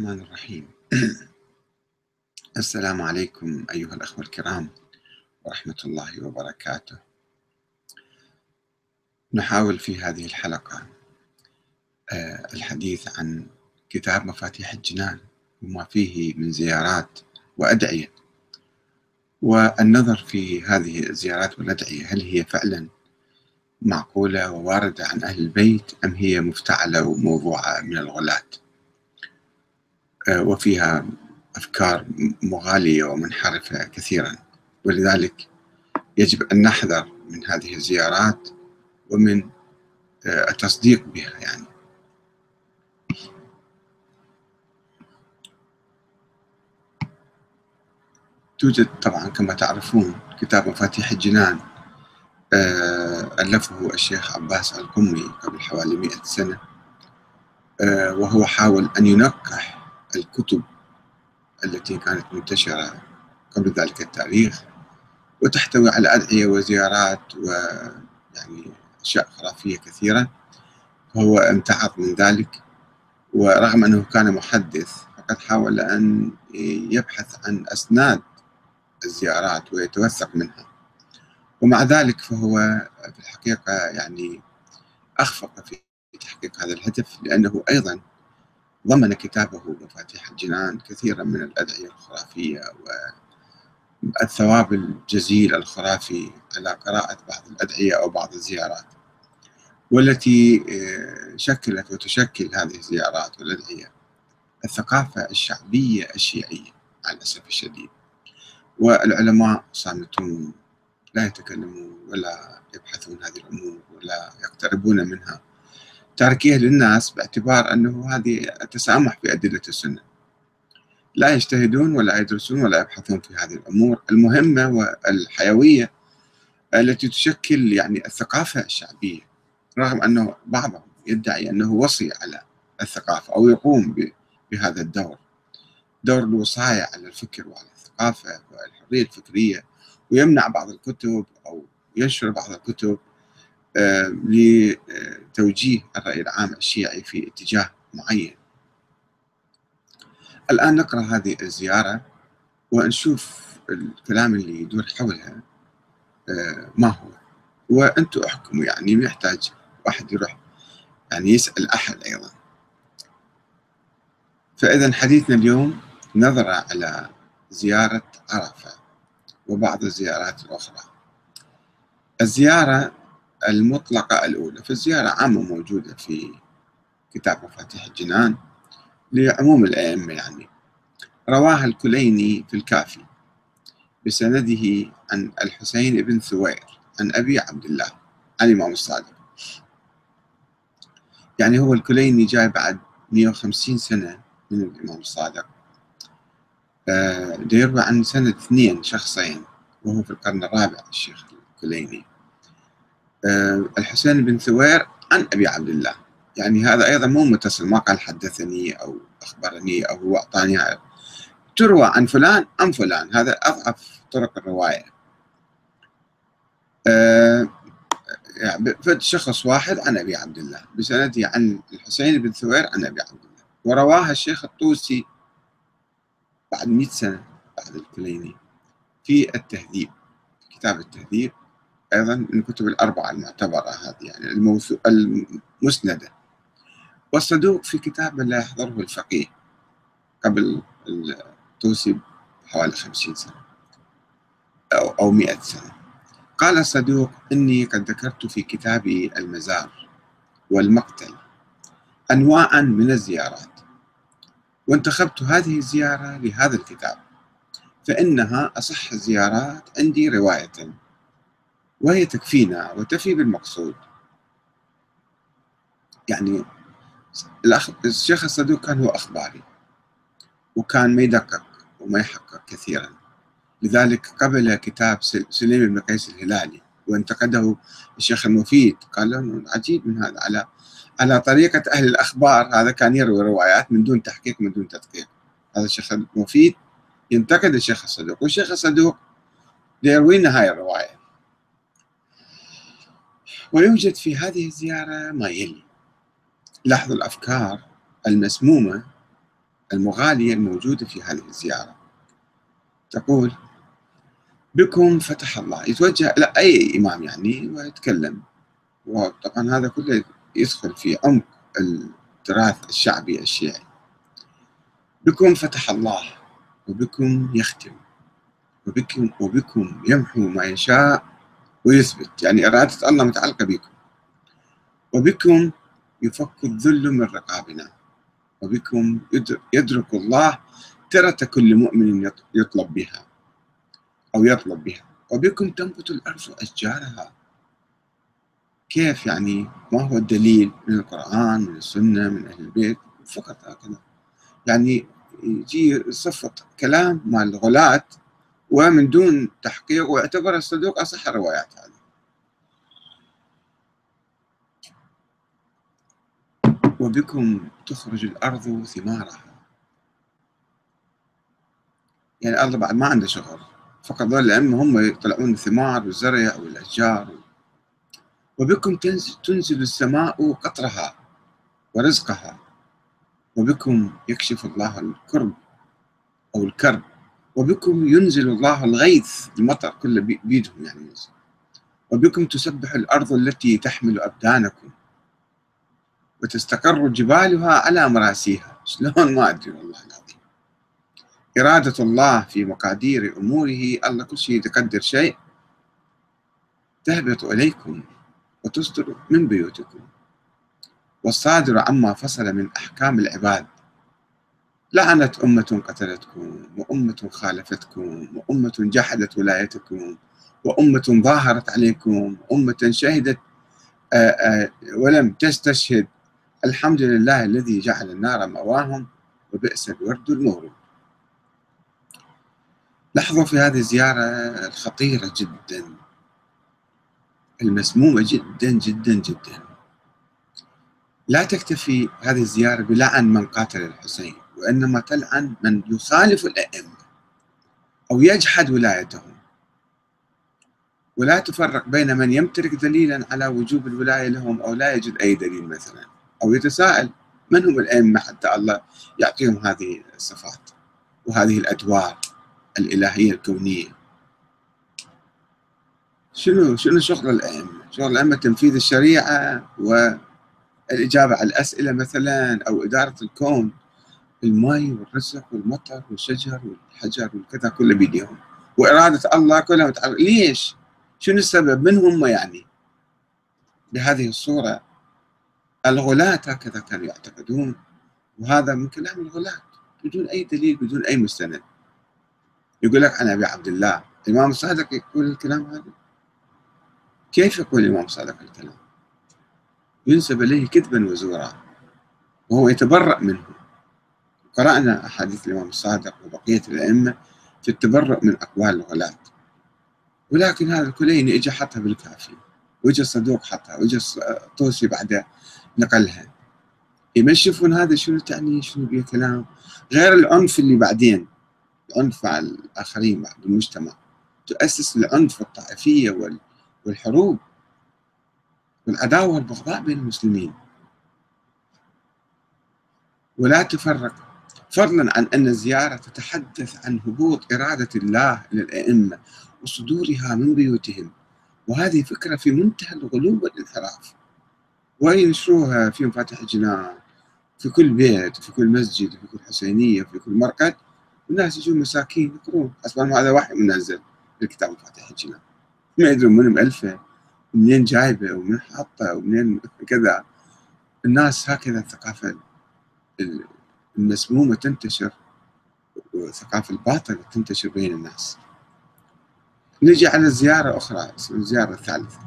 الرحمن الرحيم. السلام عليكم أيها الأخوة الكرام ورحمة الله وبركاته. نحاول في هذه الحلقة الحديث عن كتاب مفاتيح الجنان وما فيه من زيارات وأدعية، والنظر في هذه الزيارات والأدعية هل هي فعلا معقولة وواردة عن أهل البيت أم هي مفتعلة وموضوعة من الغلاة وفيها أفكار مغالية ومنحرفة كثيرا، ولذلك يجب أن نحذر من هذه الزيارات ومن التصديق بها. يعني توجد طبعا كما تعرفون كتاب مفاتيح الجنان ألفه الشيخ عباس القمي قبل حوالي 100 سنة، وهو حاول أن ينقح الكتب التي كانت منتشرة قبل ذلك التاريخ وتحتوي على أدعية وزيارات ويعني أشياء خرافية كثيرة، وهو امتعض من ذلك. ورغم أنه كان محدث فقد حاول أن يبحث عن أسناد الزيارات ويتوثق منها، ومع ذلك فهو في الحقيقة يعني أخفق في تحقيق هذا الهدف، لأنه أيضا ضمن كتابه مفاتيح الجنان كثيرا من الأدعية الخرافية والثواب الجزيل الخرافي على قراءة بعض الأدعية أو بعض الزيارات، والتي شكلت وتشكل هذه الزيارات والأدعية الثقافة الشعبية الشيعية على الأسف الشديد. والعلماء صامتون لا يتكلمون ولا يبحثون هذه الأمور ولا يقتربون منها، تاركيها للناس باعتبار أنه هذه التسامح في أدلة السنة. لا يجتهدون ولا يدرسون ولا يبحثون في هذه الأمور المهمة والحيوية التي تشكل يعني الثقافة الشعبية، رغم أنه بعضهم يدعي أنه وصي على الثقافة أو يقوم بهذا الدور، دور الوصاية على الفكر وعلى الثقافة والحرية الفكرية، ويمنع بعض الكتب أو ينشر بعض الكتب لتوجيه الرأي العام الشيعي في اتجاه معين. الآن نقرأ هذه الزيارة ونشوف الكلام اللي يدور حولها ما هو، وأنتوا أحكموا. يعني محتاج واحد يروح يعني يسأل أحد أيضا. فإذا حديثنا اليوم نظرة على زيارة عرفة وبعض الزيارات الأخرى. الزيارة المطلقة الأولى، فالزيارة عامة موجودة في كتاب مفاتيح الجنان لعموم الأئمة. يعني رواها الكليني في الكافي بسنده عن الحسين بن ثوير عن أبي عبد الله عن الإمام الصادق. يعني هو الكليني جاي بعد 150 سنة من الإمام الصادق، يروى عن سنة 2 شخصين، وهو في القرن الرابع الشيخ الكليني. الحسين بن ثوير عن أبي عبد الله، يعني هذا أيضا مو متصل، ما قال حدثني أو أخبرني أو هو أعطاني، تروى عن فلان عن فلان، هذا أضعف طرق الرواية. يعني شخص واحد عن أبي عبد الله بسنده عن الحسين بن ثوير عن أبي عبد الله. ورواها الشيخ الطوسي بعد 100 سنة بعد الكليني في التهذيب، كتاب التهذيب، أيضا من الكتب الأربعة المعتبرة هذه يعني المسندة. والصدوق في كتاب من لا يحضره الفقيه قبل الطوسي حوالي 50 سنة أو 100 سنة. قال الصدوق: إني قد ذكرت في كتابي المزار والمقتل أنواعا من الزيارات، وانتخبت هذه الزيارة لهذا الكتاب، فإنها أصح الزيارات عندي رواية، وهي تكفينا وتفي بالمقصود. يعني الشيخ الصدوق كان هو أخباري، وكان ما يدقق وما يحقق كثيرا، لذلك قبل كتاب سليم بن قيس الهلالي وانتقده الشيخ المفيد، قال له عجيب من هذا، على طريقة أهل الأخبار هذا كان يروي روايات من دون تحقيق من دون تدقيق. هذا الشيخ المفيد ينتقد الشيخ الصدوق، والشيخ الصدوق يروينا هاي الرواية. ويوجد في هذه الزيارة ما يلي: لاحظوا الأفكار المسمومة المغالية الموجودة في هذه الزيارة. تقول: بكم فتح الله، يتوجه لأي إمام يعني ويتكلم، وطبعا هذا كله يدخل في عمق التراث الشعبي الشيعي. بكم فتح الله، وبكم يختم، وبكم يمحو ما يشاء ويثبت، يعني إرادة الله متعلقة بكم. وبكم يفك الذل من رقابنا، وبكم يدرك الله ترة كل مؤمن يطلب بها أو يطلب بها، وبكم تنبت الأرض أشجارها. كيف يعني؟ ما هو الدليل من القرآن، من السنة، من أهل البيت؟ فقط هكذا يعني يجي صفة كلام مع الغلاة ومن دون تحقيق، واعتبر الصدوق أصح الروايات هذه. وبكم تخرج الأرض ثمارها، يعني الله بعد ما عنده شغل، فقط ظل هم يطلعون الثمار والزرع والأشجار. وبكم تنزل السماء قطرها ورزقها، وبكم يكشف الله الكرب أو الكرب، وبكم ينزل الله الغيث، المطر كله بيدهم يعني ينزل. وبكم تسبح الأرض التي تحمل أبدانكم، وتستقر جبالها على مراسيها. شلون؟ ما أدري والله العظيم. إرادة الله في مقادير أموره، الله كل شيء يقدر شيء، تهبط إليكم وتصدر من بيوتكم، والصادر عما فصل من أحكام العباد. لعنت أمة قتلتكم، وأمة خالفتكم، وأمة جحدت ولايتكم، وأمة ظاهرت عليكم، وأمة شهدت ولم تستشهد. الحمد لله الذي جعل النار مأواهم، وبئس الورد المورود. لاحظوا في هذه الزيارة الخطيرة جدا، المسمومة جدا جدا جدا، لا تكتفي هذه الزيارة بلعن من قاتل الحسين، وإنما تلعن من يخالف الأئمة أو يجحد ولايتهم، ولا تفرق بين من يمتلك دليلا على وجوب الولاية لهم أو لا يجد أي دليل مثلا، أو يتساءل من هم الأئمة حتى الله يعطيهم هذه الصفات وهذه الأدوار الإلهية الكونية. شنو شغل الأئمة؟ شغل الأئمة تنفيذ الشريعة والإجابة على الأسئلة مثلا، أو إدارة الكون، الماء والرزق والمطر والشجر والحجر والكذا كله بيديهم، وإرادة الله كلها متعلقة. ليش؟ شنو السبب؟ من هم يعني؟ بهذه الصورة الغلاة هكذا كانوا يعتقدون، وهذا من كلام الغلاة بدون أي دليل بدون أي مستند. يقول لك أنا أبي عبد الله، الإمام الصادق يقول الكلام هذا؟ كيف يقول الإمام الصادق الكلام؟ ينسب إليه كذبا وزورا، وهو يتبرأ منه. قرأنا أحاديث الإمام الصادق وبقية الأئمة في التبرؤ من أقوال الغلاة، ولكن هذا الكليني إجا حطها بالكافي، وإجا الصدوق حطها، وإجا الطوسي بعدها نقلها. يمشفون هذا شنو تعني؟ شنو بيه كلام؟ غير العنف اللي بعدين، العنف على الآخرين بعد المجتمع، تؤسس العنف والطائفية والحروب والعداوة والبغضاء بين المسلمين. ولا تفرق، فضلا عن أن الزيارة تتحدث عن هبوط إرادة الله للأئمة وصدورها من بيوتهم، وهذه فكرة في منتهى الغلو والانحراف، وينشروها في مفاتيح الجنان، في كل بيت، في كل مسجد، في كل حسينية، في كل مرقد. الناس يجون مساكين يقرون، أصلاً هذا وحي منزل بالكتاب مفاتيح الجنان، ما يدرون من مؤلفه ومنين جايبه ومنين حاطه ومنين كذا. الناس هكذا الثقافة المسمومة تنتشر، والثقافة الباطلة تنتشر بين الناس. نجي على زيارة أخرى، الزيارة الثالثة.